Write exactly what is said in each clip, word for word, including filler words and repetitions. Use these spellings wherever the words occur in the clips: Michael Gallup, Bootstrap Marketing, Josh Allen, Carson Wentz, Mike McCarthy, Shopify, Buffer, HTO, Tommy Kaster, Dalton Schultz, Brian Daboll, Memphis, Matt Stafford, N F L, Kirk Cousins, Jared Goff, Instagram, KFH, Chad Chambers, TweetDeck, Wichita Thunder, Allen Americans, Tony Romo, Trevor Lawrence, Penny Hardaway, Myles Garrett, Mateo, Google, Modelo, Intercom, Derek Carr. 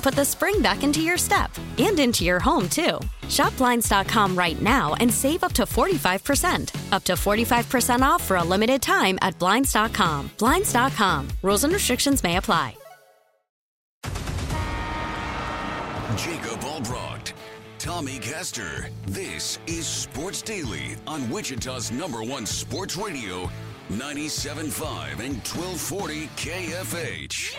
put the spring back into your step. And into your home, too. Shop Blinds dot com right now and save up to forty-five percent. Up to forty-five percent off for a limited time at Blinds dot com. Blinds dot com. Rules and restrictions may apply. Jacob Albrecht, Tommy Kaster. This is Sports Daily on Wichita's number one sports radio, ninety-seven point five and twelve forty K F H.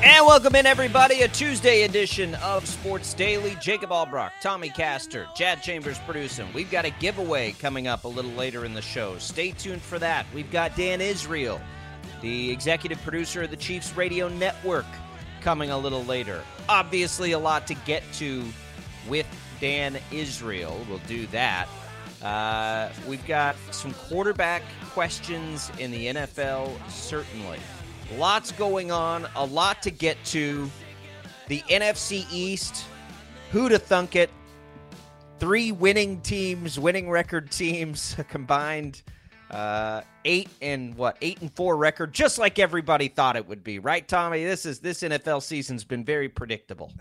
And welcome in, everybody, a Tuesday edition of Sports Daily. Jacob Albrecht, Tommy Kaster, Chad Chambers producing. We've got a giveaway coming up a little later in the show. Stay tuned for that. We've got Dan Israel, the executive producer of the Chiefs Radio Network, coming a little later. Obviously, a lot to get to with Dan Israel. We'll do that. Uh, we've got some quarterback questions in the N F L, certainly. Lots going on, a lot to get to. The N F C East, who to thunk it? Three winning teams, winning record teams, combined uh, eight and what eight and four record, just like everybody thought it would be, right, Tommy? This is this N F L season's been very predictable.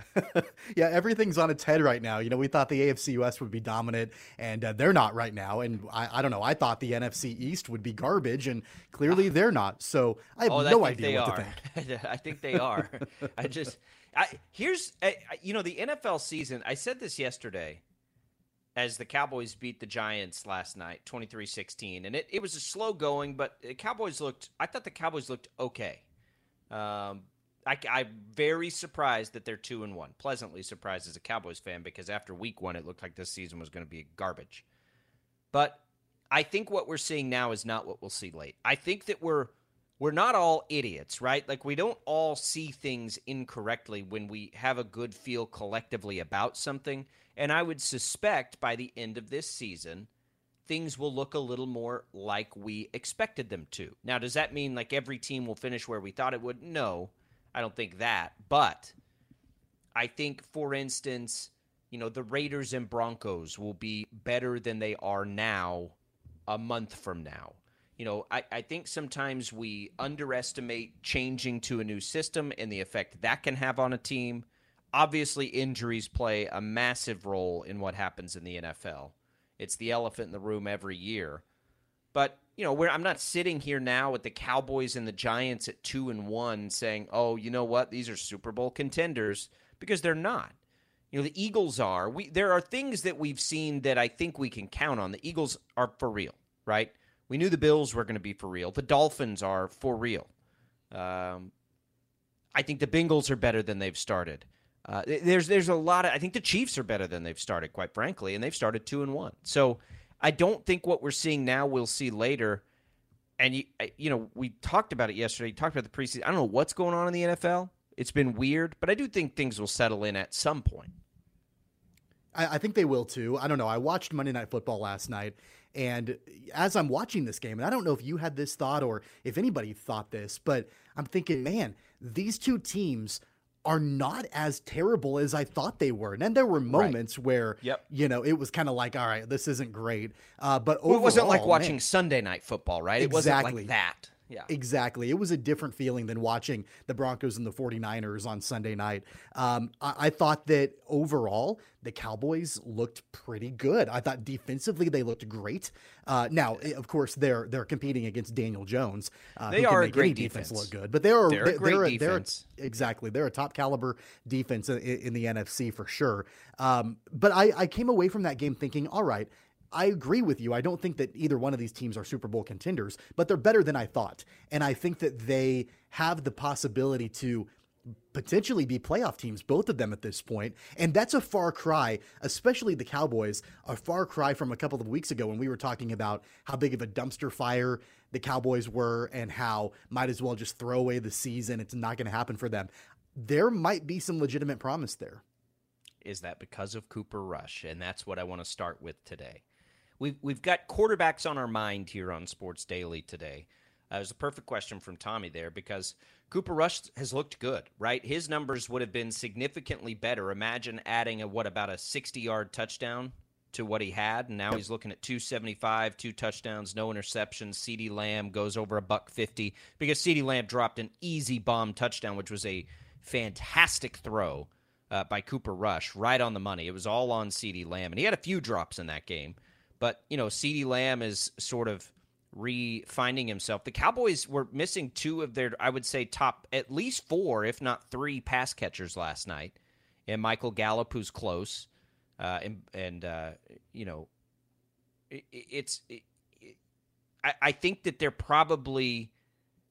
Yeah, everything's on its head right now. You know, we thought the A F C West would be dominant, and uh, they're not right now. And I, I don't know. I thought the N F C East would be garbage, and clearly uh, they're not. So I have oh, no I idea what are. to think. I think they are. I just, I here's, I, you know, the N F L season. I said this yesterday, as the Cowboys beat the Giants last night, twenty-three sixteen. And it, it was a slow going, but the Cowboys looked – I thought the Cowboys looked okay. Um, I, I'm very surprised that they're two and one. Pleasantly surprised as a Cowboys fan, because after week one, it looked like this season was going to be garbage. But I think what we're seeing now is not what we'll see late. I think that we're we're not all idiots, right? Like, we don't all see things incorrectly when we have a good feel collectively about something. And I would suspect by the end of this season, things will look a little more like we expected them to. Now, does that mean like every team will finish where we thought it would? No, I don't think that. But I think, for instance, you know, the Raiders and Broncos will be better than they are now a month from now. You know, I, I think sometimes we underestimate changing to a new system and the effect that can have on a team. Obviously, injuries play a massive role in what happens in the N F L. It's the elephant in the room every year. But, you know, we're, I'm not sitting here now with the Cowboys and the Giants at two and one saying, oh, you know what, these are Super Bowl contenders, because they're not. You know, the Eagles are. We There are things that we've seen that I think we can count on. The Eagles are for real, right? We knew the Bills were going to be for real. The Dolphins are for real. Um, I think the Bengals are better than they've started. Uh, there's there's a lot of I think the Chiefs are better than they've started, quite frankly, and they've started two and one. So I don't think what we're seeing now we'll see later. And you you know we talked about it yesterday. Talked about the preseason. I don't know what's going on in the N F L. It's been weird, but I do think things will settle in at some point. I, I think they will too. I don't know. I watched Monday Night Football last night, and as I'm watching this game, and I don't know if you had this thought or if anybody thought this, but I'm thinking, man, these two teams are not as terrible as I thought they were. And then there were moments right. where, yep. you know, it was kind of like, all right, this isn't great. Uh, but overall, well, it wasn't like watching man, Sunday Night Football, right? Exactly. It wasn't like that. Yeah, exactly. It was a different feeling than watching the Broncos and the 49ers on Sunday night. Um, I, I thought that overall the Cowboys looked pretty good. I thought defensively they looked great. Uh, now, of course, they're they're competing against Daniel Jones. Uh, they are a great defense. Look good, but they are they're a great they're a, defense. They're a, exactly, they're a top caliber defense in, in the N F C for sure. Um, but I, I came away from that game thinking, all right. I agree with you. I don't think that either one of these teams are Super Bowl contenders, but they're better than I thought. And I think that they have the possibility to potentially be playoff teams, both of them at this point. And that's a far cry, especially the Cowboys, a far cry from a couple of weeks ago when we were talking about how big of a dumpster fire the Cowboys were and how might as well just throw away the season. It's not going to happen for them. There might be some legitimate promise there. Is that because of Cooper Rush? And that's what I want to start with today. We've, we've got quarterbacks on our mind here on Sports Daily today. Uh, it was a perfect question from Tommy there because Cooper Rush has looked good, right? His numbers would have been significantly better. Imagine adding, a what, about a sixty-yard touchdown to what he had, and now he's looking at two seventy-five, two touchdowns, no interceptions. CeeDee Lamb goes over a buck fifty because CeeDee Lamb dropped an easy bomb touchdown, which was a fantastic throw uh, by Cooper Rush right on the money. It was all on CeeDee Lamb, and he had a few drops in that game. But, you know, CeeDee Lamb is sort of re-finding himself. The Cowboys were missing two of their, I would say, top at least four, if not three, pass catchers last night. And Michael Gallup, who's close. Uh, and, and uh, you know, it, it's it, it, I, I think that there probably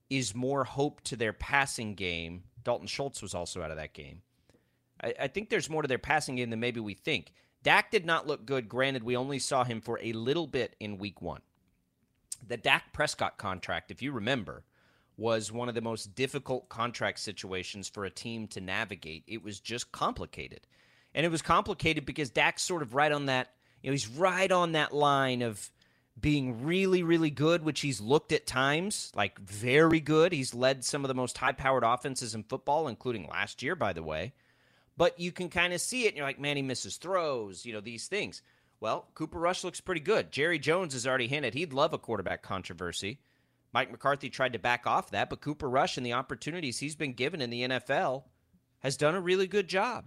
is more hope to their passing game. Dalton Schultz was also out of that game. I, I think there's more to their passing game than maybe we think. Dak did not look good. Granted, we only saw him for a little bit in week one. The Dak Prescott contract, if you remember, was one of the most difficult contract situations for a team to navigate. It was just complicated. And it was complicated because Dak's sort of right on that, you know, he's right on that line of being really, really good, which he's looked at times, like very good. He's led some of the most high-powered offenses in football, including last year, by the way. But you can kind of see it, and you're like, man, he misses throws, you know, these things. Well, Cooper Rush looks pretty good. Jerry Jones has already hinted he'd love a quarterback controversy. Mike McCarthy tried to back off that, but Cooper Rush and the opportunities he's been given in the N F L has done a really good job.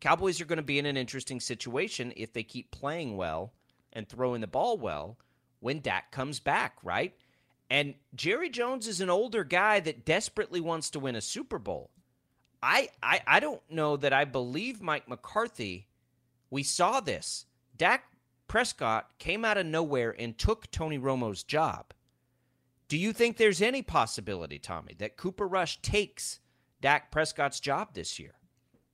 Cowboys are going to be in an interesting situation if they keep playing well and throwing the ball well when Dak comes back, right? And Jerry Jones is an older guy that desperately wants to win a Super Bowl. I, I, I don't know that I believe Mike McCarthy. We saw this. Dak Prescott came out of nowhere and took Tony Romo's job. Do you think there's any possibility, Tommy, that Cooper Rush takes Dak Prescott's job this year?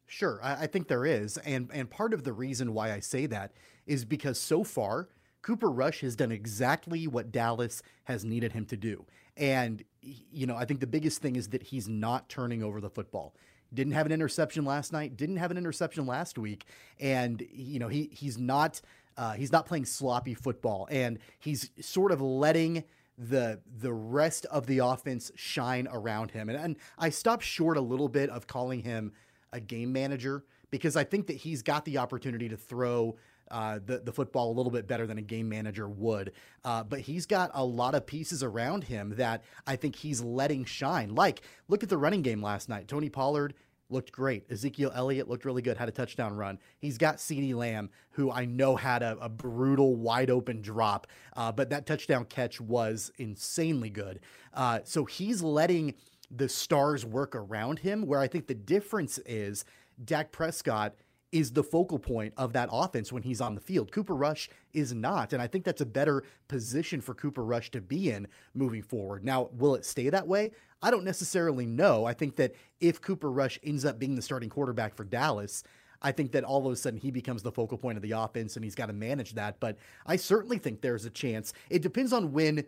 Sure, I, I think there is. And, and part of the reason why I say that is because so far, Cooper Rush has done exactly what Dallas has needed him to do. And, you know, I think the biggest thing is that he's not turning over the football. Didn't have an interception last night, didn't have an interception last week. And, you know, he he's not uh, he's not playing sloppy football, and he's sort of letting the the rest of the offense shine around him. And, and I stopped short a little bit of calling him a game manager because I think that he's got the opportunity to throw Uh, the, the football a little bit better than a game manager would. Uh, but he's got a lot of pieces around him that I think he's letting shine. Like, look at the running game last night. Tony Pollard looked great. Ezekiel Elliott looked really good, had a touchdown run. He's got CeeDee Lamb, who I know had a, a brutal, wide-open drop, uh, but that touchdown catch was insanely good. Uh, so he's letting the stars work around him, where I think the difference is Dak Prescott is the focal point of that offense when he's on the field. Cooper Rush is not, and I think that's a better position for Cooper Rush to be in moving forward. Now, will it stay that way? I don't necessarily know. I think that if Cooper Rush ends up being the starting quarterback for Dallas, I think that all of a sudden he becomes the focal point of the offense, and he's got to manage that. But I certainly think there's a chance. It depends on when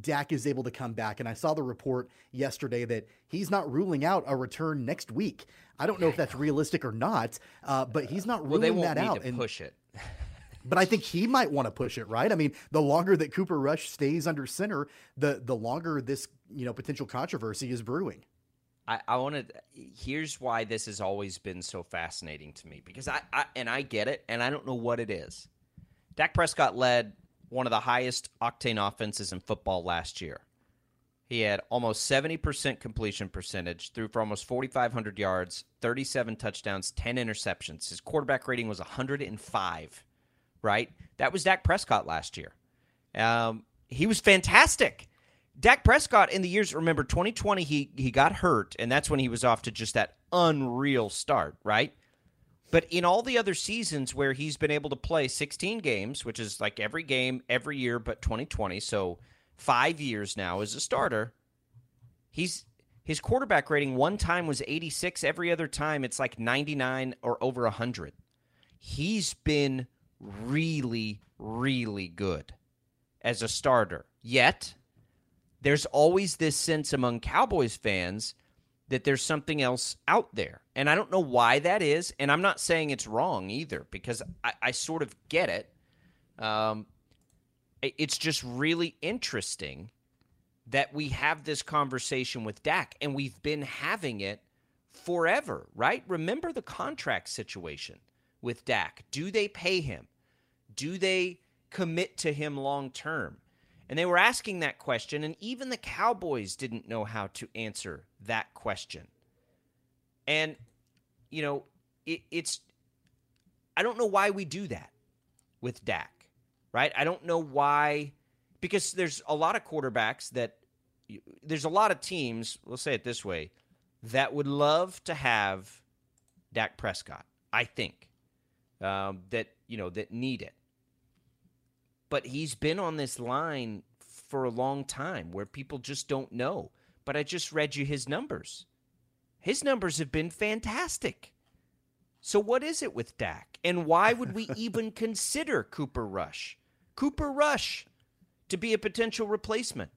Dak is able to come back. And I saw the report yesterday that he's not ruling out a return next week. I don't know yeah, if that's realistic or not, uh, but he's not ruling well, they won't that need out to and push it. But I think he might want to push it, right? I mean, the longer that Cooper Rush stays under center, the the longer this, you know, potential controversy is brewing. I, I want to – here's why this has always been so fascinating to me, because I, I – and I get it, and I don't know what it is. Dak Prescott led one of the highest octane offenses in football last year. He had almost seventy percent completion percentage, threw for almost forty-five hundred yards, thirty-seven touchdowns, ten interceptions. His quarterback rating was one hundred five. Right? That was Dak Prescott last year. Um, he was fantastic. Dak Prescott in the years, remember, twenty twenty, he he got hurt, and that's when he was off to just that unreal start, right? But in all the other seasons where he's been able to play sixteen games, which is like every game, every year but twenty twenty, so five years now as a starter, he's his quarterback rating one time was eighty-six. Every other time, it's like ninety-nine or over one hundred. He's been really, really good as a starter. Yet, there's always this sense among Cowboys fans that there's something else out there. And I don't know why that is, and I'm not saying it's wrong either, because I, I sort of get it. Um, it's just really interesting that we have this conversation with Dak, and we've been having it forever, right? Remember the contract situation with Dak. Do they pay him? Do they commit to him long term? And they were asking that question, and even the Cowboys didn't know how to answer that question. And, you know, it, it's I don't know why we do that with Dak, right? I don't know why, because there's a lot of quarterbacks that there's a lot of teams, we'll say it this way, that would love to have Dak Prescott, I think. Um, that, you know, that need it. But he's been on this line for a long time where people just don't know. But I just read you his numbers. His numbers have been fantastic. So what is it with Dak? And why would we even consider Cooper Rush? Cooper Rush to be a potential replacement.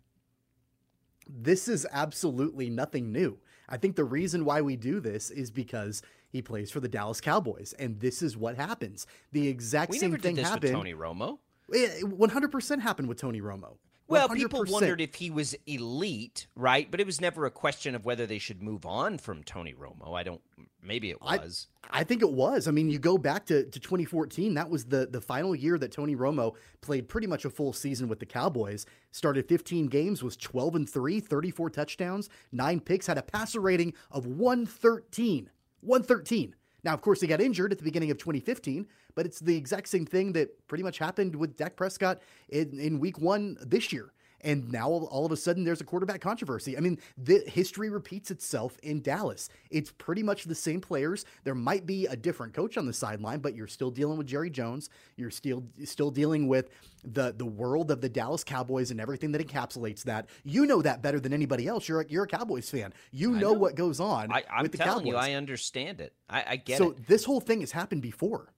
This is absolutely nothing new. I think the reason why we do this is because he plays for the Dallas Cowboys, and this is what happens. The exact we same thing happened. We never did this with Tony Romo. It one hundred percent happened with Tony Romo. Well, one hundred percent. People wondered if he was elite, right? But it was never a question of whether they should move on from Tony Romo. I don't – maybe it was. I, I think it was. I mean, you go back to, to twenty fourteen. That was the, the final year that Tony Romo played pretty much a full season with the Cowboys. Started fifteen games, was twelve and three, thirty-four touchdowns, nine picks, had a passer rating of one thirteen. one thirteen. Now, of course, he got injured at the beginning of twenty fifteen, but it's the exact same thing that pretty much happened with Dak Prescott in, in week one this year. And now all of a sudden there's a quarterback controversy. I mean, the history repeats itself in Dallas. It's pretty much the same players. There might be a different coach on the sideline, but you're still dealing with Jerry Jones. You're still still dealing with the the world of the Dallas Cowboys and everything that encapsulates that. You know that better than anybody else. You're a, you're a Cowboys fan. You know, know what goes on I, I'm with the telling Cowboys. You, I understand it. I, I get so it. So this whole thing has happened before.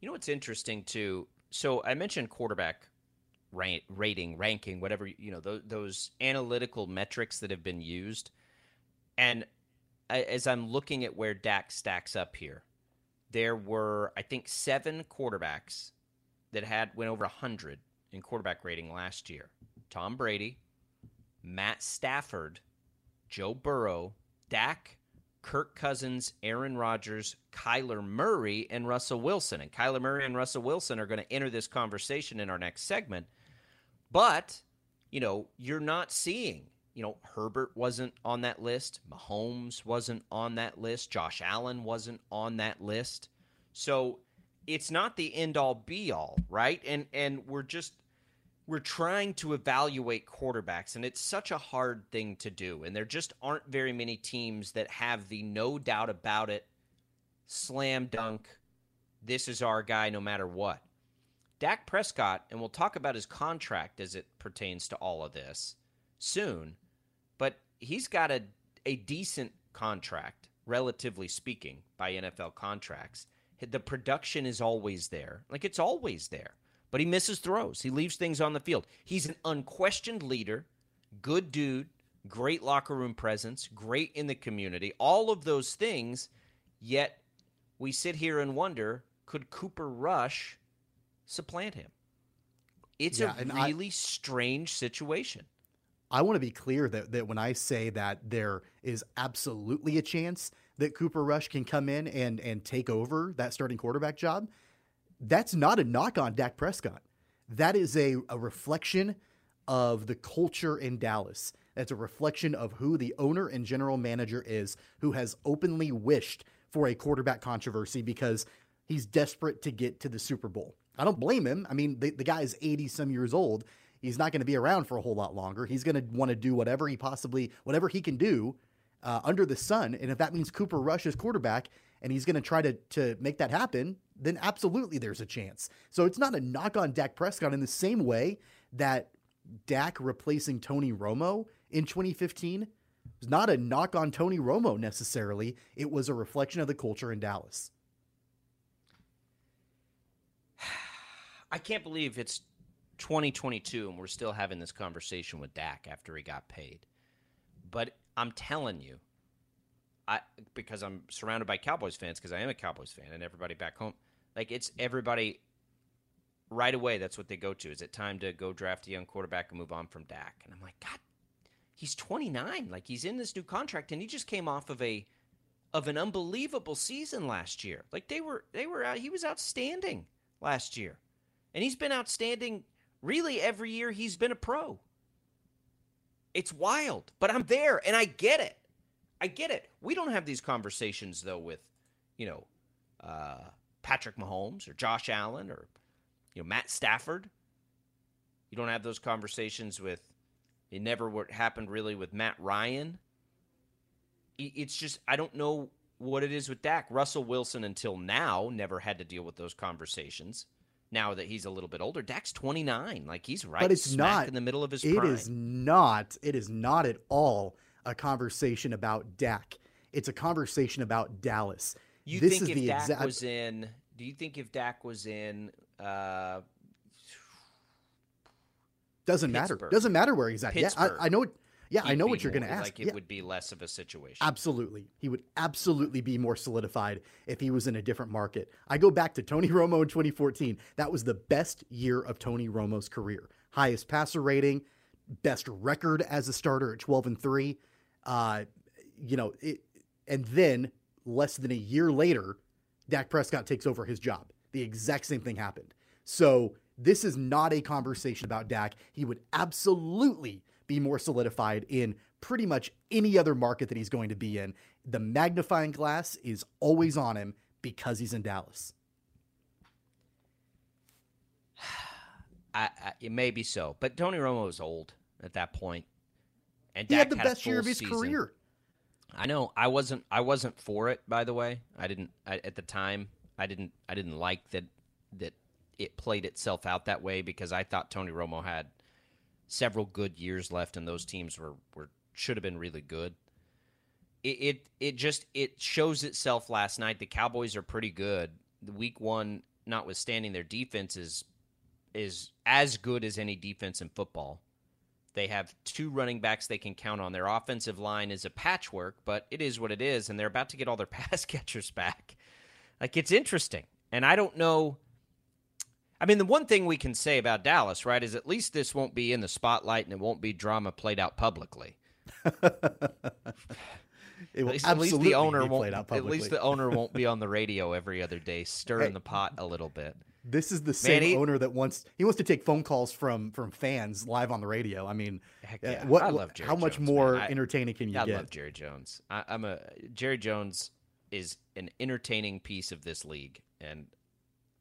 You know what's interesting too? So I mentioned quarterback rating, ranking, whatever, you know, those, those analytical metrics that have been used. And as I'm looking at where Dak stacks up here, there were, I think, seven quarterbacks that had went over one hundred in quarterback rating last year. Tom Brady, Matt Stafford, Joe Burrow, Dak, Kirk Cousins, Aaron Rodgers, Kyler Murray, and Russell Wilson. And Kyler Murray and Russell Wilson are going to enter this conversation in our next segment. But, you know, you're not seeing, you know, Herbert wasn't on that list. Mahomes wasn't on that list. Josh Allen wasn't on that list. So it's not the end-all, be-all, right? And and we're just, we're trying to evaluate quarterbacks, and it's such a hard thing to do. And there just aren't very many teams that have the no doubt about it, slam dunk, this is our guy no matter what. Dak Prescott, and we'll talk about his contract as it pertains to all of this soon, but he's got a, a decent contract, relatively speaking, by N F L contracts. The production is always there. Like, it's always there. but he misses throws. He leaves things on the field. He's an unquestioned leader, good dude, great locker room presence, great in the community, all of those things, yet we sit here and wonder, could Cooper Rush supplant him? It's yeah, a really I, strange situation. I want to be clear that, that when I say that there is absolutely a chance that Cooper Rush can come in and, and take over that starting quarterback job, that's not a knock on Dak Prescott. That is a, a reflection of the culture in Dallas. That's a reflection of who the owner and general manager is, who has openly wished for a quarterback controversy because he's desperate to get to the Super Bowl. I don't blame him. I mean, the, the guy is eighty some years old. He's not going to be around for a whole lot longer. He's going to want to do whatever he possibly, whatever he can do uh, under the sun. And if that means Cooper Rush is quarterback and he's going to try to, to make that happen, then absolutely there's a chance. So it's not a knock on Dak Prescott in the same way that Dak replacing Tony Romo in twenty fifteen was not a knock on Tony Romo necessarily. It was a reflection of the culture in Dallas. I can't believe it's twenty twenty-two and we're still having this conversation with Dak after he got paid. But I'm telling you, I because I'm surrounded by Cowboys fans, because I am a Cowboys fan, and everybody back home, like it's everybody right away. That's what they go to. Is it time to go draft a young quarterback and move on from Dak? And I'm like, God, he's twenty-nine. Like he's in this new contract, and he just came off of a of an unbelievable season last year. Like they were they were out. He was outstanding last year. And he's been outstanding really every year he's been a pro. It's wild, but I'm there, and I get it. I get it. We don't have these conversations, though, with, you know, uh, Patrick Mahomes or Josh Allen or, you know, Matt Stafford. You don't have those conversations with, it never happened really with Matt Ryan. It's just, I don't know what it is with Dak. Russell Wilson until now never had to deal with those conversations. Now that he's a little bit older, Dak's twenty-nine. Like he's right but it's smack not, in the middle of his prime. It is not. It is not at all a conversation about Dak. It's a conversation about Dallas. You this think is if the Dak exact... was in? Do you think if Dak was in? Uh, Doesn't Pittsburgh. matter. Doesn't matter where he's at. Pittsburgh. Yeah, I, I know. Yeah, He'd I know what you're going to ask. Like it yeah. would be less of a situation. Absolutely. He would absolutely be more solidified if he was in a different market. I go back to Tony Romo in twenty fourteen. That was the best year of Tony Romo's career. Highest passer rating, best record as a starter at twelve and three. Uh, you know, it, and then less than a year later, Dak Prescott takes over his job. The exact same thing happened. So this is not a conversation about Dak. He would absolutely be more solidified in pretty much any other market that he's going to be in. The magnifying glass is always on him because he's in Dallas. I, I, it may be so, but Tony Romo is old at that point. And he Dak had the had best year of his season. career. I know. I wasn't, I wasn't for it, by the way. I didn't, I, at the time, I didn't, I didn't like that, that it played itself out that way because I thought Tony Romo had several good years left, and those teams were, were should have been really good. It, it it just it shows itself last night. The Cowboys are pretty good. The week one, notwithstanding, their defense is is as good as any defense in football. They have two running backs they can count on. Their offensive line is a patchwork, but it is what it is, and they're about to get all their pass catchers back. Like, it's interesting, and I don't know. I mean, the one thing we can say about Dallas, right, is at least this won't be in the spotlight and it won't be drama played out publicly. It will at least, absolutely at least the owner be played out publicly. At least the owner won't be on the radio every other day stirring hey, the pot a little bit. This is the same Man, he, owner that wants he wants to take phone calls from from fans live on the radio. I mean, heck yeah. what, I love Jerry how Jones, much more man. entertaining can you I get? I love Jerry Jones. I, I'm a Jerry Jones is an entertaining piece of this league, and.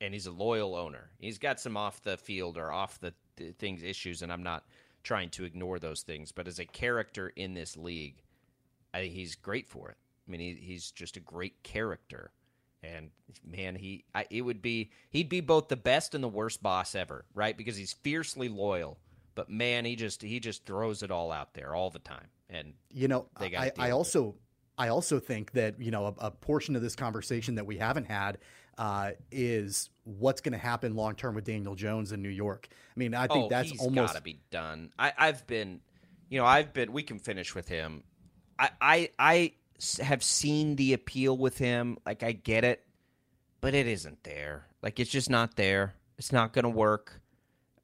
And he's a loyal owner. He's got some off the field or off the th- things issues, and I'm not trying to ignore those things. But as a character in this league, I think he's great for it. I mean, he, he's just a great character. And man, he I, it would be he'd be both the best and the worst boss ever, right? Because he's fiercely loyal. But man, he just he just throws it all out there all the time. And you know, they got I, I also it. I also think that you know a, a portion of this conversation that we haven't had. uh, is what's going to happen long term with Daniel Jones in New York. I mean, I think oh, that's he's almost got to be done. I, I've been, you know, I've been. We can finish with him. I, I, I have seen the appeal with him. Like, I get it, but it isn't there. Like, it's just not there. It's not going to work.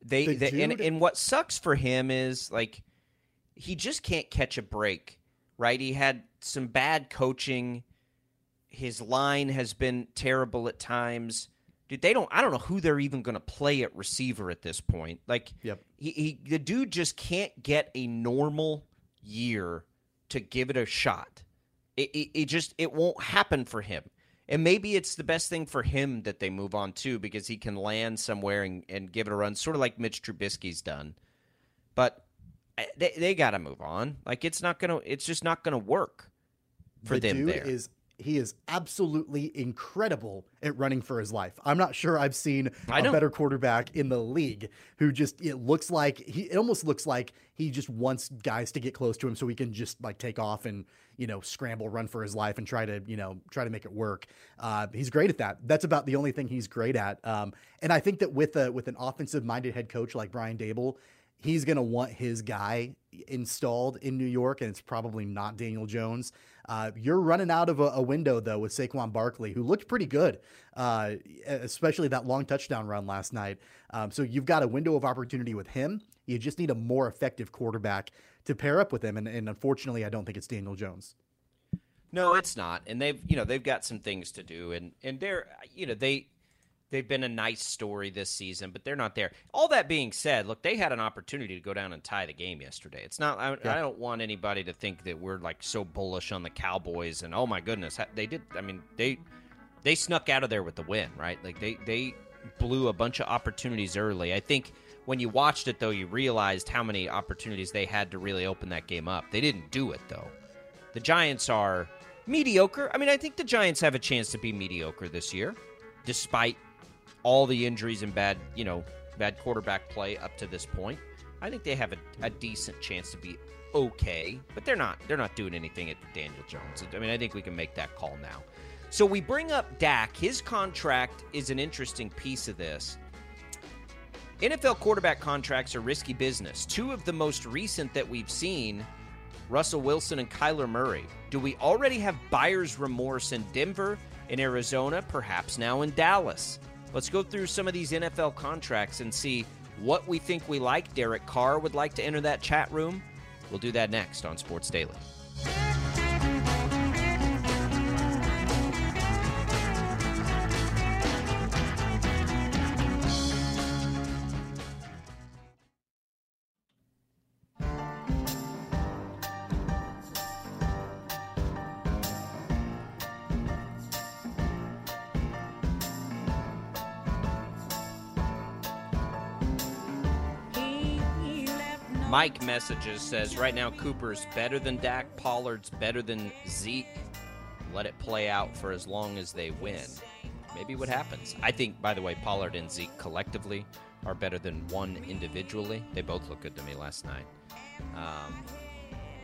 They, the they and, and what sucks for him is, like, he just can't catch a break, right? He had some bad coaching. His line has been terrible at times. Dude, they don't. I don't know who they're even going to play at receiver at this point. Like, yep. he, he, the dude just can't get a normal year to give it a shot. It, it, it just it won't happen for him. And maybe it's the best thing for him that they move on to, because he can land somewhere and, and give it a run, sort of like Mitch Trubisky's done. But they, they got to move on. Like, it's not gonna, it's just not gonna work for the them. Dude there is he is absolutely incredible at running for his life. I'm not sure I've seen a better quarterback in the league who just it looks like he it almost looks like he just wants guys to get close to him so he can just, like, take off and, you know, scramble, run for his life, and try to, you know, try to make it work. Uh, he's great at that. That's about the only thing he's great at. Um, and I think that with a, with an offensive minded head coach like Brian Daboll, he's going to want his guy installed in New York, and it's probably not Daniel Jones. Uh, you're running out of a, a window, though, with Saquon Barkley, who looked pretty good, uh, especially that long touchdown run last night. Um, so you've got a window of opportunity with him. You just need a more effective quarterback to pair up with him, and, and unfortunately, I don't think it's Daniel Jones. No, it's not, and they've you know they've got some things to do, and and they're you know they. They've been a nice story this season, but they're not there. All that being said, look, they had an opportunity to go down and tie the game yesterday. It's not. I, yeah. I don't want anybody to think that we're, like, so bullish on the Cowboys and, oh my goodness, they did. I mean, they they snuck out of there with the win, right? Like, they they blew a bunch of opportunities early. I think when you watched it, though, you realized how many opportunities they had to really open that game up. They didn't do it, though. The Giants are mediocre. I mean, I think the Giants have a chance to be mediocre this year, despite all the injuries and bad, you know, bad quarterback play up to this point. I think they have a, a decent chance to be okay, but they're not. They're not doing anything at Daniel Jones. I mean, I think we can make that call now. So we bring up Dak. His contract is an interesting piece of this. N F L quarterback contracts are risky business. Two of the most recent that we've seen, Russell Wilson and Kyler Murray. Do we already have buyer's remorse in Denver, in Arizona, perhaps now in Dallas? Let's go through some of these N F L contracts and see what we think we like. Derek Carr would like to enter that chat room. We'll do that next on Sports Daily. Mike Messages says, right now, Cooper's better than Dak, Pollard's better than Zeke. Let it play out for as long as they win. Maybe what happens. I think, by the way, Pollard and Zeke collectively are better than one individually. They both looked good to me last night. Um,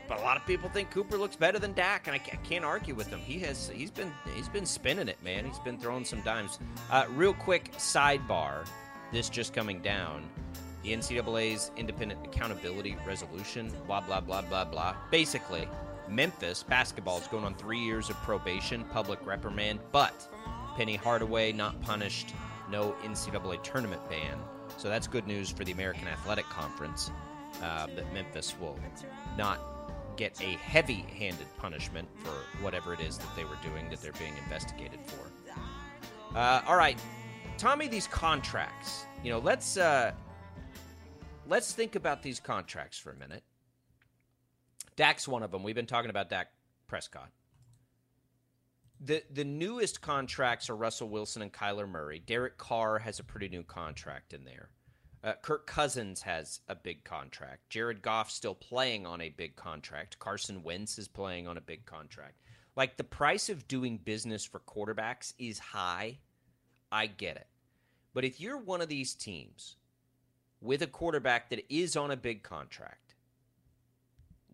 but a lot of people think Cooper looks better than Dak, and I can't argue with them. He has, he's been, he's been spinning it, man. He's been throwing some dimes. Uh, real quick sidebar, this just coming down. The N C double A's Independent Accountability Resolution, blah, blah, blah, blah, blah. Basically, Memphis basketball is going on three years of probation, public reprimand, but Penny Hardaway not punished, no N C double A tournament ban. So that's good news for the American Athletic Conference, uh, that Memphis will not get a heavy-handed punishment for whatever it is that they were doing that they're being investigated for. Uh, all right, Tommy, these contracts. You know, let's... Uh, Let's think about these contracts for a minute. Dak's one of them. We've been talking about Dak Prescott. The the newest contracts are Russell Wilson and Kyler Murray. Derek Carr has a pretty new contract in there. Uh, Kirk Cousins has a big contract. Jared Goff still playing on a big contract. Carson Wentz is playing on a big contract. Like, the price of doing business for quarterbacks is high. I get it. But if you're one of these teams with a quarterback that is on a big contract,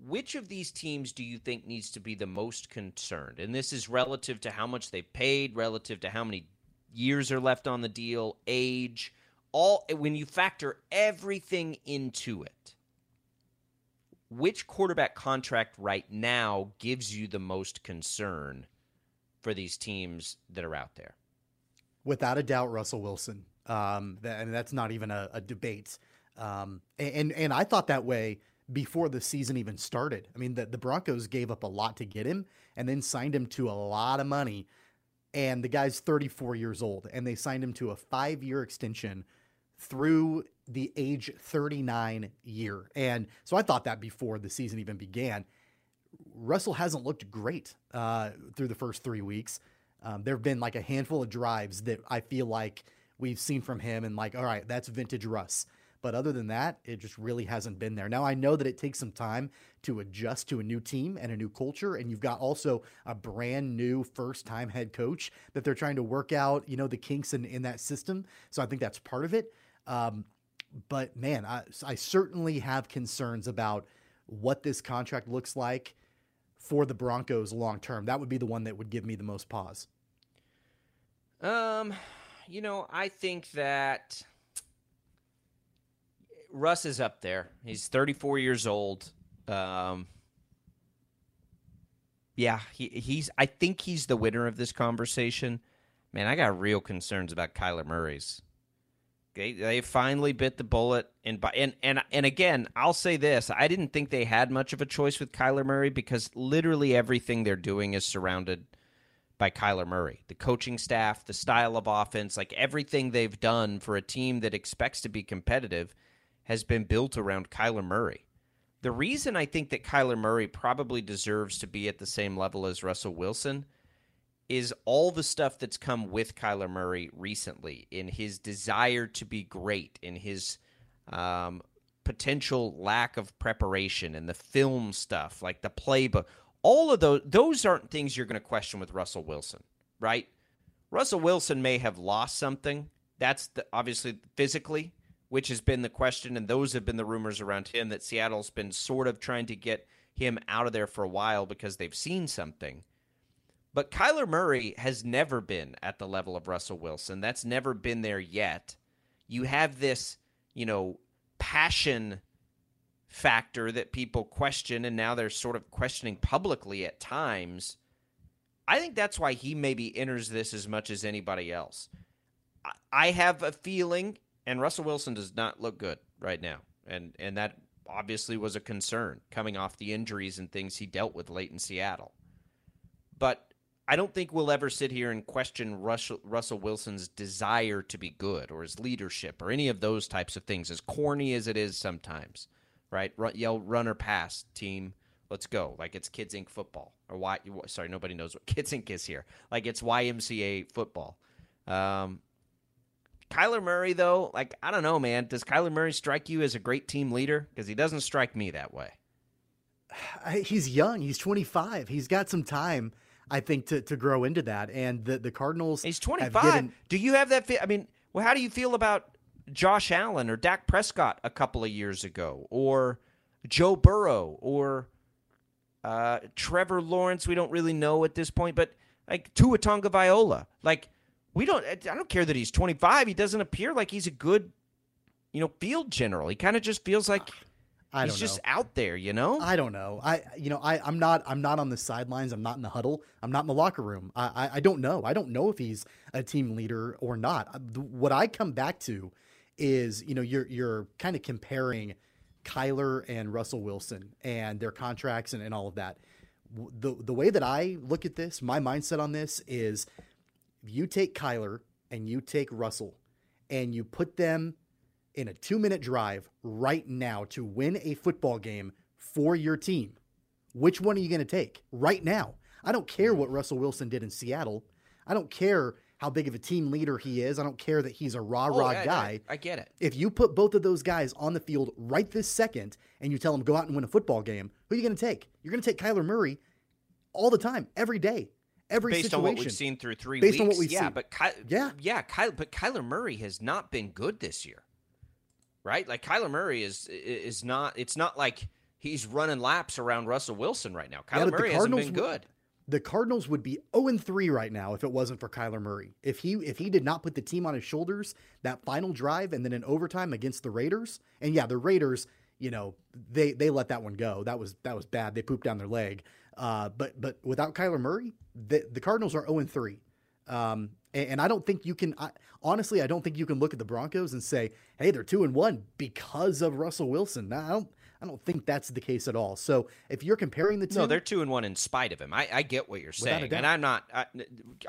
which of these teams do you think needs to be the most concerned? And this is relative to how much they've paid, relative to how many years are left on the deal, age, all when you factor everything into it, which quarterback contract right now gives you the most concern for these teams that are out there? Without a doubt, Russell Wilson. Um, that, I mean, that's not even a, a debate. Um, and, and I thought that way before the season even started. I mean, the, the Broncos gave up a lot to get him and then signed him to a lot of money. And the guy's thirty-four years old, and they signed him to a five-year extension through the age thirty-nine year. And so I thought that before the season even began. Russell hasn't looked great uh, through the first three weeks. Um, there have been like a handful of drives that I feel like we've seen from him and like, all right, that's vintage Russ. But other than that, it just really hasn't been there. Now, I know that it takes some time to adjust to a new team and a new culture. And you've got also a brand new first time head coach that they're trying to work out, you know, the kinks in, in that system. So I think that's part of it. Um, but man, I, I certainly have concerns about what this contract looks like for the Broncos long-term. That would be the one that would give me the most pause. Um, you know, I think that Russ is up there. He's thirty-four years old. Um, yeah, he, he's. I think he's the winner of this conversation. Man, I got real concerns about Kyler Murray's. They they finally bit the bullet, and and and and again, I'll say this: I didn't think they had much of a choice with Kyler Murray because literally everything they're doing is surrounded by Kyler Murray. The coaching staff, the style of offense, like everything they've done for a team that expects to be competitive has been built around Kyler Murray. The reason I think that Kyler Murray probably deserves to be at the same level as Russell Wilson is all the stuff that's come with Kyler Murray recently in his desire to be great, in his um, potential lack of preparation and the film stuff, like the playbook. All of those, those aren't things you're going to question with Russell Wilson, right? Russell Wilson may have lost something. That's the, obviously physically, which has been the question, and those have been the rumors around him that Seattle's been sort of trying to get him out of there for a while because they've seen something. But Kyler Murray has never been at the level of Russell Wilson. That's never been there yet. You have this, you know, passion factor that people question, and now they're sort of questioning publicly at times. I think that's why he maybe enters this as much as anybody else. I have a feeling... And Russell Wilson does not look good right now. And and that obviously was a concern coming off the injuries and things he dealt with late in Seattle. But I don't think we'll ever sit here and question Russell, Russell Wilson's desire to be good or his leadership or any of those types of things, as corny as it is sometimes, right? Run, yell, run or pass, team, let's go. Like it's Kids Incorporated football. or y, Sorry, nobody knows what Kids Incorporated is here. Like it's Y M C A football. Um Kyler Murray, though, like, I don't know, man. Does Kyler Murray strike you as a great team leader? Because he doesn't strike me that way. He's young. He's twenty-five. He's got some time, I think, to, to grow into that. And the, the Cardinals. He's twenty-five. Given... Do you have that? Fe- I mean, well, how do you feel about Josh Allen or Dak Prescott a couple of years ago, or Joe Burrow, or uh, Trevor Lawrence? We don't really know at this point, but like Tua Tagovailoa, like. We don't. I don't care that he's twenty-five. He doesn't appear like he's a good, you know, field general. He kind of just feels like I he's know. just out there. You know, I don't know. I, you know, I, I'm not. I'm not on the sidelines. I'm not in the huddle. I'm not in the locker room. I, I, I don't know. I don't know if he's a team leader or not. What I come back to is, you know, you're you're kind of comparing Kyler and Russell Wilson and their contracts and, and all of that. The the way that I look at this, my mindset on this is. You take Kyler and you take Russell and you put them in a two minute drive right now to win a football game for your team. Which one are you going to take right now? I don't care what Russell Wilson did in Seattle. I don't care how big of a team leader he is. I don't care that he's a rah rah oh, guy. I, I, I get it. If you put both of those guys on the field right this second and you tell them go out and win a football game, who are you going to take? You're going to take Kyler Murray all the time, every day. Every Based situation. on what we've seen through three Based weeks. Based on what we've yeah, seen. But Ky- yeah. Yeah, Ky- but Kyler Murray has not been good this year, right? Like Kyler Murray is is not – it's not like he's running laps around Russell Wilson right now. Kyler yeah, Murray hasn't been good. the Cardinals would be oh and three right now if it wasn't for Kyler Murray. If he if he did not put the team on his shoulders that final drive and then in overtime against the Raiders, and yeah, the Raiders, you know, they they let that one go. That was that was bad. They pooped down their leg. Uh, but but without Kyler Murray, the, the Cardinals are oh and three. Um, and, and I don't think you can I, honestly. I don't think you can look at the Broncos and say, "Hey, they're two and one because of Russell Wilson." No, I don't. I don't think that's the case at all. So if you're comparing the two, no, they're two and one in spite of him. I, I get what you're saying, and I'm not. I,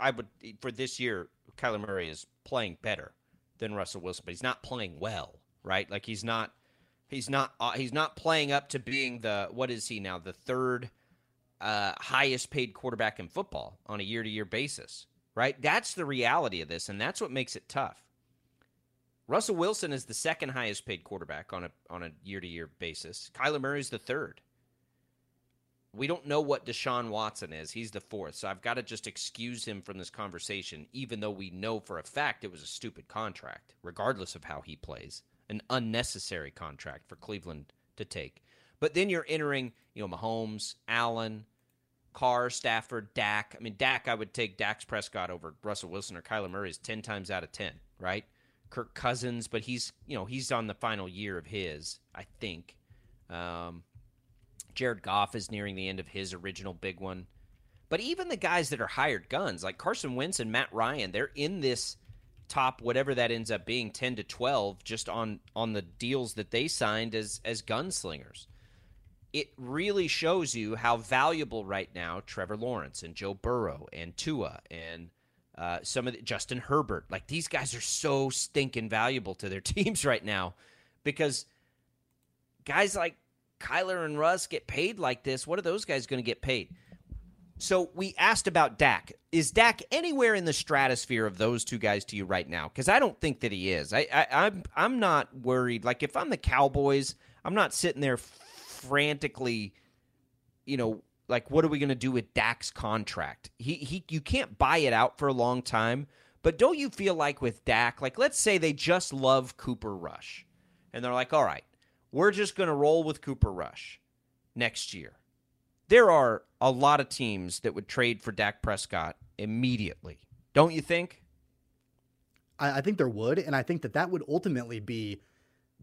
I would for this year, Kyler Murray is playing better than Russell Wilson, but he's not playing well, right? Like he's not, he's not, uh, he's not playing up to being the what is he now? The third uh, highest paid quarterback in football on a year to year basis, right? That's the reality of this, and that's what makes it tough. Russell Wilson is the second highest paid quarterback on a on a year-to-year basis. Kyler Murray is the third. We don't know what Deshaun Watson is. He's the fourth. So I've got to just excuse him from this conversation, even though we know for a fact it was a stupid contract, regardless of how he plays, an unnecessary contract for Cleveland to take. But then you're entering, you know, Mahomes, Allen, Carr, Stafford, Dak. I mean, Dak, I would take Dak Prescott over Russell Wilson or Kyler Murray's ten times out of ten, right? Kirk Cousins, but he's, you know, he's on the final year of his, I think. Um, Jared Goff is nearing the end of his original big one. But even the guys that are hired guns, like Carson Wentz and Matt Ryan, they're in this top, whatever that ends up being, ten to twelve, just on on the deals that they signed as as gunslingers. It really shows you how valuable right now Trevor Lawrence and Joe Burrow and Tua and Uh, some of the, Justin Herbert, like these guys are so stinking valuable to their teams right now because guys like Kyler and Russ get paid like this. What are those guys going to get paid? So we asked about Dak. Is Dak anywhere in the stratosphere of those two guys to you right now? Because I don't think that he is. I, I, I'm, I'm not worried. Like if I'm the Cowboys, I'm not sitting there frantically, you know, like, what are we going to do with Dak's contract? He he, you can't buy it out for a long time, but don't you feel like with Dak, like, let's say they just love Cooper Rush, and they're like, all right, we're just going to roll with Cooper Rush next year. There are a lot of teams that would trade for Dak Prescott immediately, don't you think? I, I think there would, and I think that that would ultimately be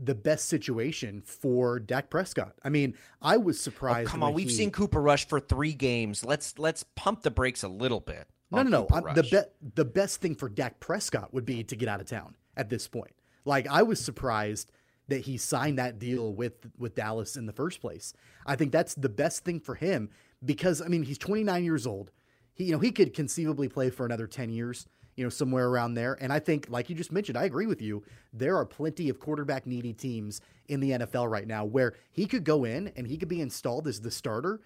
the best situation for Dak Prescott. I mean, I was surprised. Oh, come on, we've he... seen Cooper Rush for three games. Let's let's pump the brakes a little bit. No, no, Cooper no. The be- the best thing for Dak Prescott would be to get out of town at this point. Like I was surprised that he signed that deal with with Dallas in the first place. I think that's the best thing for him because I mean, he's twenty-nine years old. He you know, he could conceivably play for another ten years. You know, somewhere around there. And I think, like you just mentioned, I agree with you. There are plenty of quarterback needy teams in the N F L right now where he could go in and he could be installed as the starter.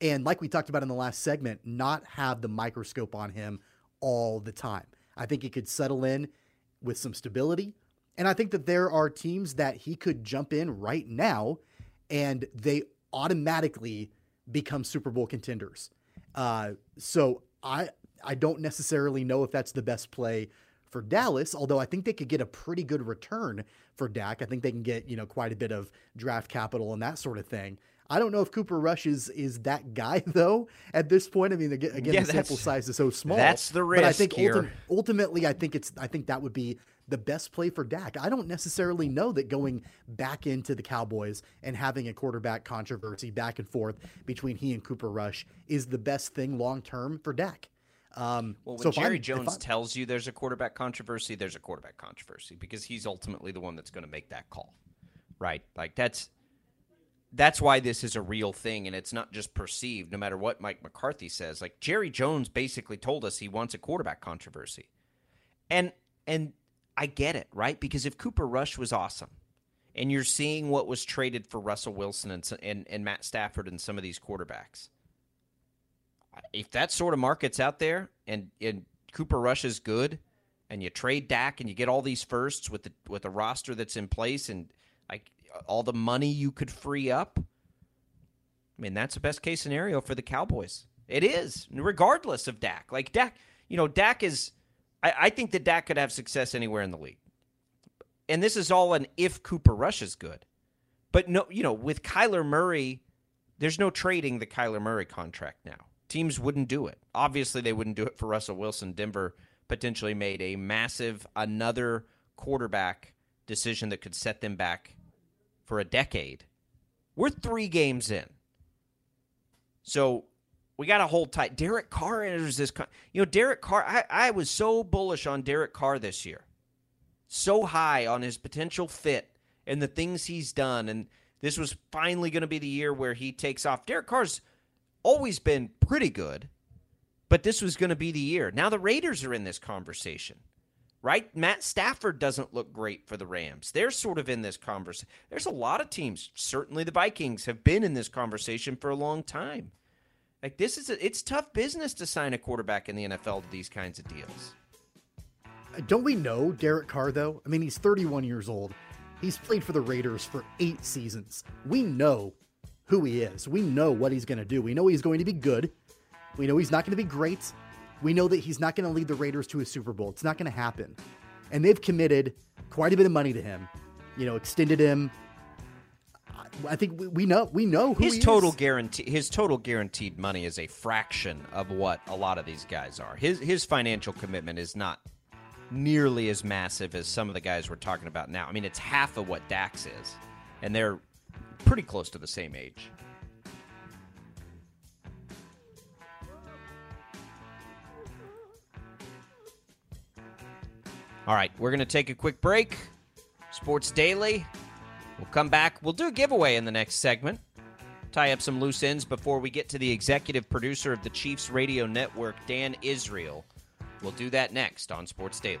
And like we talked about in the last segment, not have the microscope on him all the time. I think he could settle in with some stability. And I think that there are teams that he could jump in right now and they automatically become Super Bowl contenders. Uh, so I, I don't necessarily know if that's the best play for Dallas, although I think they could get a pretty good return for Dak. I think they can get, you know, quite a bit of draft capital and that sort of thing. I don't know if Cooper Rush is, is that guy though at this point. I mean, again, yeah, the sample size is so small. That's the risk. But I think here. Ulti- ultimately, I think it's, I think that would be the best play for Dak. I don't necessarily know that going back into the Cowboys and having a quarterback controversy back and forth between he and Cooper Rush is the best thing long-term for Dak. Um, well, when so Jerry Jones tells you there's a quarterback controversy, there's a quarterback controversy because he's ultimately the one that's going to make that call, right? Like that's that's why this is a real thing and it's not just perceived. No matter what Mike McCarthy says, like Jerry Jones basically told us he wants a quarterback controversy, and and I get it, right? Because if Cooper Rush was awesome, and you're seeing what was traded for Russell Wilson and and, and Matt Stafford and some of these quarterbacks. If that sort of market's out there and, and Cooper Rush is good and you trade Dak and you get all these firsts with the with a roster that's in place and like all the money you could free up, I mean, that's the best case scenario for the Cowboys. It is, regardless of Dak. Like Dak, you know, Dak is I, I think that Dak could have success anywhere in the league. And this is all an if Cooper Rush is good. But no, you know, with Kyler Murray, there's no trading the Kyler Murray contract now. teams wouldn't do it. Obviously, they wouldn't do it for Russell Wilson. Denver potentially made a massive, another quarterback decision that could set them back for a decade. We're three games in. So we got to hold tight. Derek Carr enters this. Con- you know, Derek Carr, I, I was so bullish on Derek Carr this year. So high on his potential fit and the things he's done. And this was finally going to be the year where he takes off. Derek Carr's always been pretty good, but this was going to be the year. Now the Raiders are in this conversation, right? Matt Stafford doesn't look great for the Rams. They're sort of in this conversation. There's a lot of teams, certainly the Vikings, have been in this conversation for a long time. Like this is a, it's tough business to sign a quarterback in the N F L to these kinds of deals. Don't we know Derek Carr, though? I mean, he's thirty-one years old. He's played for the Raiders for eight seasons. We know who he is. We know what he's going to do. We know he's going to be good. We know he's not going to be great. We know that he's not going to lead the Raiders to a Super Bowl. It's not going to happen. And they've committed quite a bit of money to him, you know, extended him. I think we, we know we know who his he total is. guarantee his total guaranteed money is a fraction of what a lot of these guys are. His his financial commitment is not nearly as massive as some of the guys we're talking about now. I mean, it's half of what Dax is, and they're pretty close to the same age. All right, we're going to take a quick break. Sports Daily. We'll come back. We'll do a giveaway in the next segment. Tie up some loose ends before we get to the executive producer of the Chiefs Radio Network, Dan Israel. We'll do that next on Sports Daily.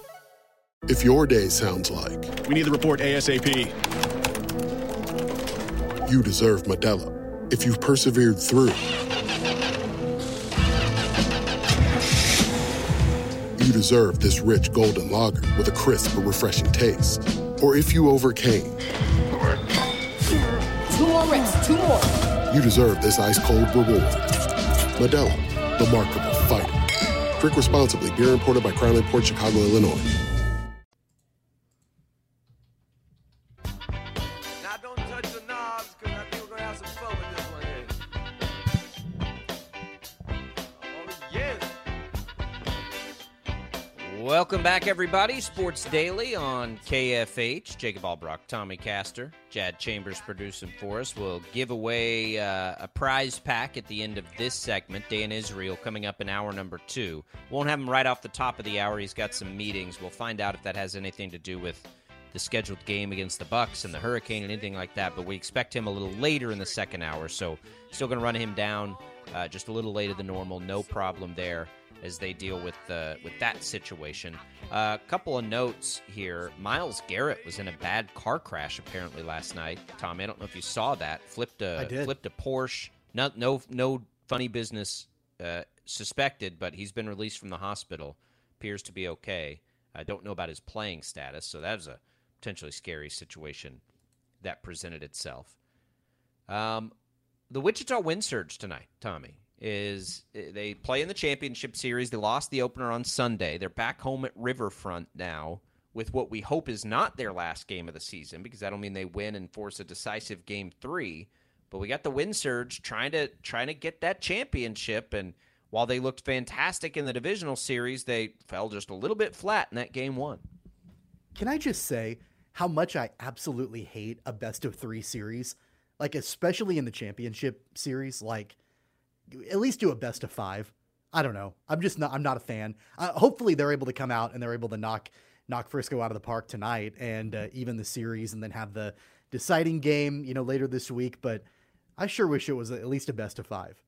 If your day sounds like, we need the report ASAP. You deserve Modelo. If you've persevered through, you deserve this rich golden lager with a crisp but refreshing taste. Or if you overcame, two more reps, two more. You deserve this ice cold reward. Modelo, the Markable Fighter. Drink responsibly. Beer imported by Crown Import, Chicago, Illinois. Welcome back, everybody. Sports Daily on K F H. Jacob Albrecht, Tommy Kaster, Chad Chambers producing for us. We'll give away uh, a prize pack at the end of this segment. Dan Israel coming up in hour number two. Won't have him right off the top of the hour. He's got some meetings. We'll find out if that has anything to do with the scheduled game against the Bucks and the Hurricane and anything like that. But we expect him a little later in the second hour. So still going to run him down uh, just a little later than normal. No problem there, as they deal with uh, with that situation. A uh, couple of notes here. Myles Garrett was in a bad car crash apparently last night. Tom, I don't know if you saw that. Flipped a I did. flipped a Porsche. No no no funny business uh, suspected, but he's been released from the hospital. Appears to be okay. I don't know about his playing status, so that is a potentially scary situation that presented itself. Um, the Wichita win surge tonight, Tommy, is they play in the championship series. They lost the opener on Sunday. They're back home at Riverfront now with what we hope is not their last game of the season, because that'll mean they win and force a decisive game three. But we got the win surge trying to trying to get that championship. And while they looked fantastic in the divisional series, they fell just a little bit flat in that game one. Can I just say how much I absolutely hate a best of three series? Like, especially in the championship series, like, at least do a best of five. I don't know. I'm just not, I'm not a fan. Uh, hopefully they're able to come out and they're able to knock, knock Frisco out of the park tonight and uh, even the series, and then have the deciding game, you know, later this week. But I sure wish it was at least a best of five.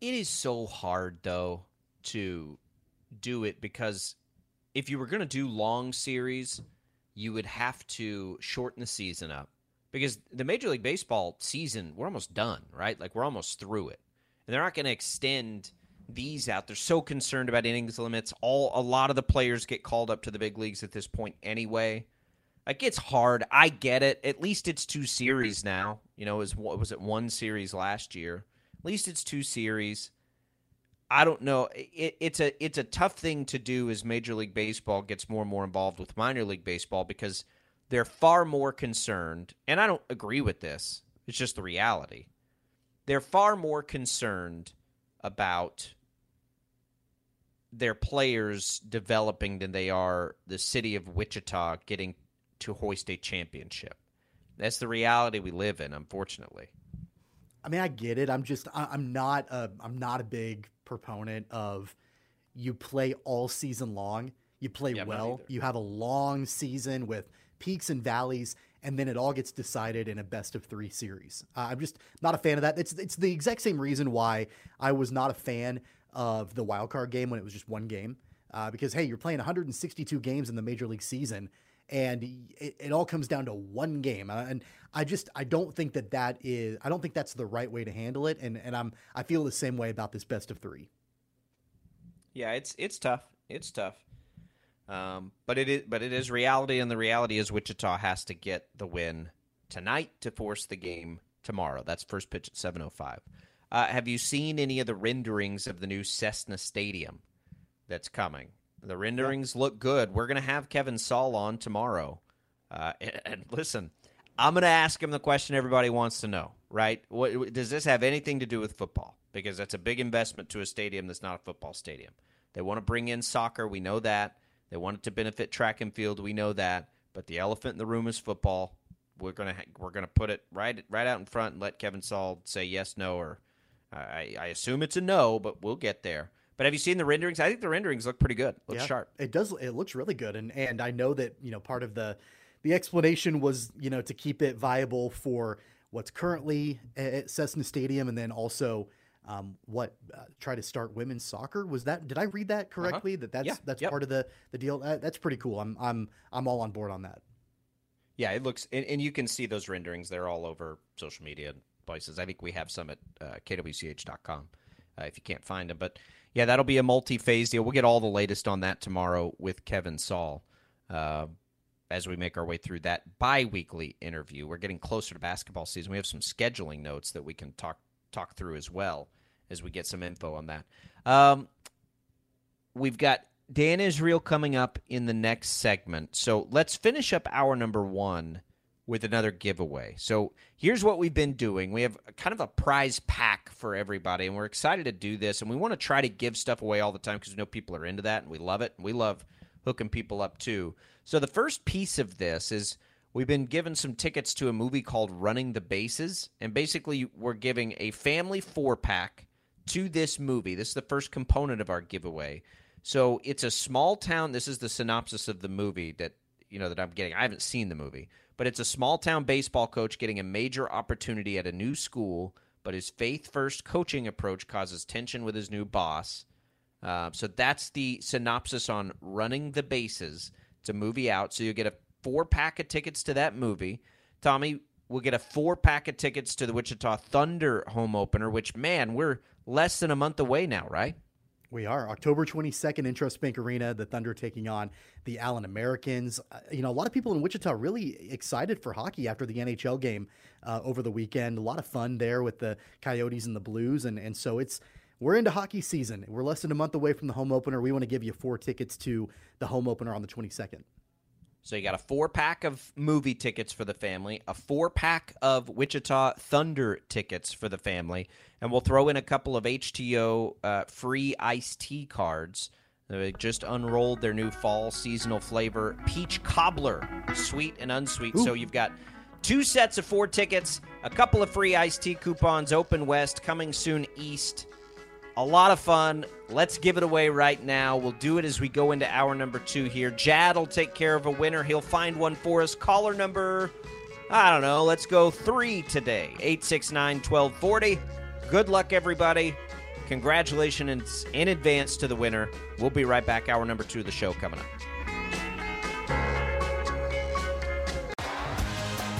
It is so hard, though, to do it, because if you were going to do long series, you would have to shorten the season up, because the Major League Baseball season, we're almost done, right? Like, we're almost through it, and they're not going to extend these out. They're so concerned about innings limits. All a lot of the players get called up to the big leagues at this point anyway. Like, it's hard. I get it. At least it's two series now. You know, is what was it? One series last year. At least it's two series. I don't know. It, it's a it's a tough thing to do as Major League Baseball gets more and more involved with minor league baseball, because they're far more concerned, and I don't agree with this, it's just the reality. They're far more concerned about their players developing than they are the city of Wichita getting to hoist a championship. That's the reality we live in, unfortunately. I mean, I get it. I'm just, I'm not a, I'm not a big proponent of you play all season long. You play yeah, well, you have a long season with peaks and valleys, and then it all gets decided in a best of three series. Uh, I'm just not a fan of that. It's, it's the exact same reason why I was not a fan of the wild card game when it was just one game, uh, because, hey, you're playing one hundred sixty-two games in the major league season, and it, it all comes down to one game. And I just, I don't think that that is, I don't think that's the right way to handle it. And, and I'm, I feel the same way about this best of three. Yeah, it's, it's tough. It's tough. Um, but it is, but it is reality. And the reality is Wichita has to get the win tonight to force the game tomorrow. That's first pitch at seven oh five. Uh, have you seen any of the renderings of the new Cessna Stadium that's coming? The renderings look good. We're going to have Kevin Saul on tomorrow. Uh, and, and listen, I'm going to ask him the question everybody wants to know, right? What, does this have anything to do with football? Because that's a big investment to a stadium that's not a football stadium. They want to bring in soccer. We know that. They want it to benefit track and field. We know that. But the elephant in the room is football. We're going to we're going to put it right right out in front and let Kevin Saul say yes, no, or I, I assume it's a no, but we'll get there. But have you seen the renderings? I think the renderings look pretty good. Looks yeah, sharp. It does. It looks really good. And and I know that, you know, part of the the explanation was, you know, to keep it viable for what's currently at Cessna Stadium, and then also um, what uh, try to start women's soccer. Was that? Did I read that correctly? Uh-huh. That that's yeah. that's yep. part of the the deal. Uh, that's pretty cool. I'm I'm I'm all on board on that. Yeah, it looks, and, and you can see those renderings. They're all over social media and places. I think we have some at uh, K W C H dot com uh, if you can't find them, but. Yeah, that'll be a multi-phase deal. We'll get all the latest on that tomorrow with Kevin Saul uh, as we make our way through that bi-weekly interview. We're getting closer to basketball season. We have some scheduling notes that we can talk talk through as well as we get some info on that. Um, we've got Dan Israel coming up in the next segment. So let's finish up hour number one with another giveaway. So here's what we've been doing. We have kind of a prize pack for everybody, and we're excited to do this, and we want to try to give stuff away all the time because we know people are into that, and we love it, and we love hooking people up too. So the first piece of this is we've been given some tickets to a movie called Running the Bases, and basically we're giving a family four-pack to this movie. This is the first component of our giveaway. So it's a small town. This is the synopsis of the movie that, you know, that I'm getting. I haven't seen the movie. But it's a small-town baseball coach getting a major opportunity at a new school, but his faith-first coaching approach causes tension with his new boss. Uh, so that's the synopsis on Running the Bases. It's a movie out, so you'll get a four-pack of tickets to that movie. Tommy, we'll get a four-pack of tickets to the Wichita Thunder home opener, which, man, we're less than a month away now, right? We are. October twenty-second in Trust Bank Arena, the Thunder taking on the Allen Americans. Uh, you know, a lot of people in Wichita really excited for hockey after the N H L game uh, over the weekend. A lot of fun there with the Coyotes and the Blues. And, and so it's we're into hockey season. We're less than a month away from the home opener. We want to give you four tickets to the home opener on the twenty-second. So you got a four-pack of movie tickets for the family, a four-pack of Wichita Thunder tickets for the family, and we'll throw in a couple of H T O uh, free iced tea cards. They just unrolled their new fall seasonal flavor, peach cobbler, sweet and unsweet. Ooh. So you've got two sets of four tickets, a couple of free iced tea coupons, open west, coming soon east. A lot of fun. Let's give it away right now. We'll do it as we go into hour number two here. Jad will take care of a winner. He'll find one for us. Caller number, I don't know, let's go three today, eight six nine, one two four zero. Good luck, everybody. Congratulations in advance to the winner. We'll be right back. Hour number two of the show coming up.